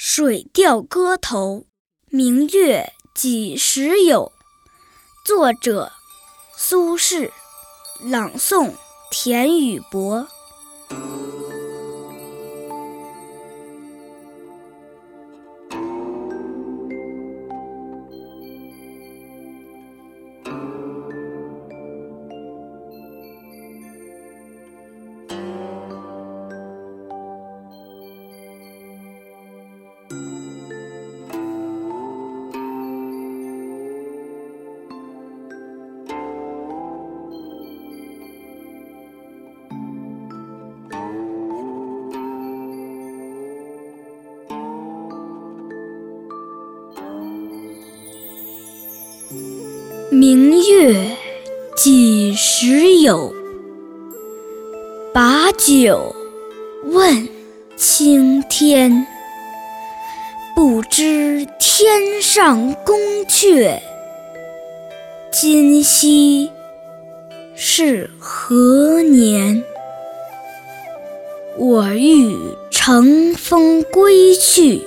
水调歌头·明月几时有，作者苏轼，朗诵田雨伯。明月几时有，把酒问青天。不知天上宫阙，今夕是何年。我欲乘风归去，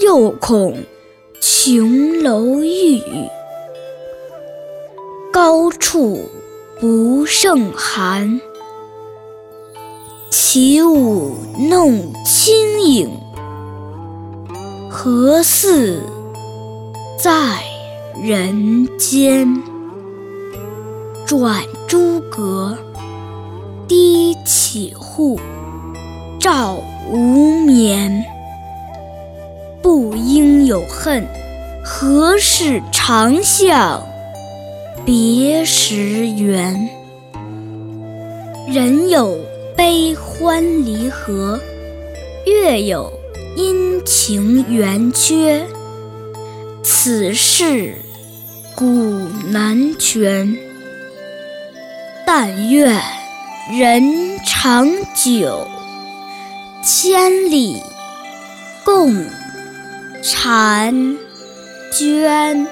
又恐琼楼玉宇，高处不胜寒。起舞弄清影，何似在人间。转朱阁，低绮户，照无眠。不应有恨，何事长向别时圆。人有悲欢离合，月有阴晴圆缺。此事古难全，但愿人长久，千里共婵娟。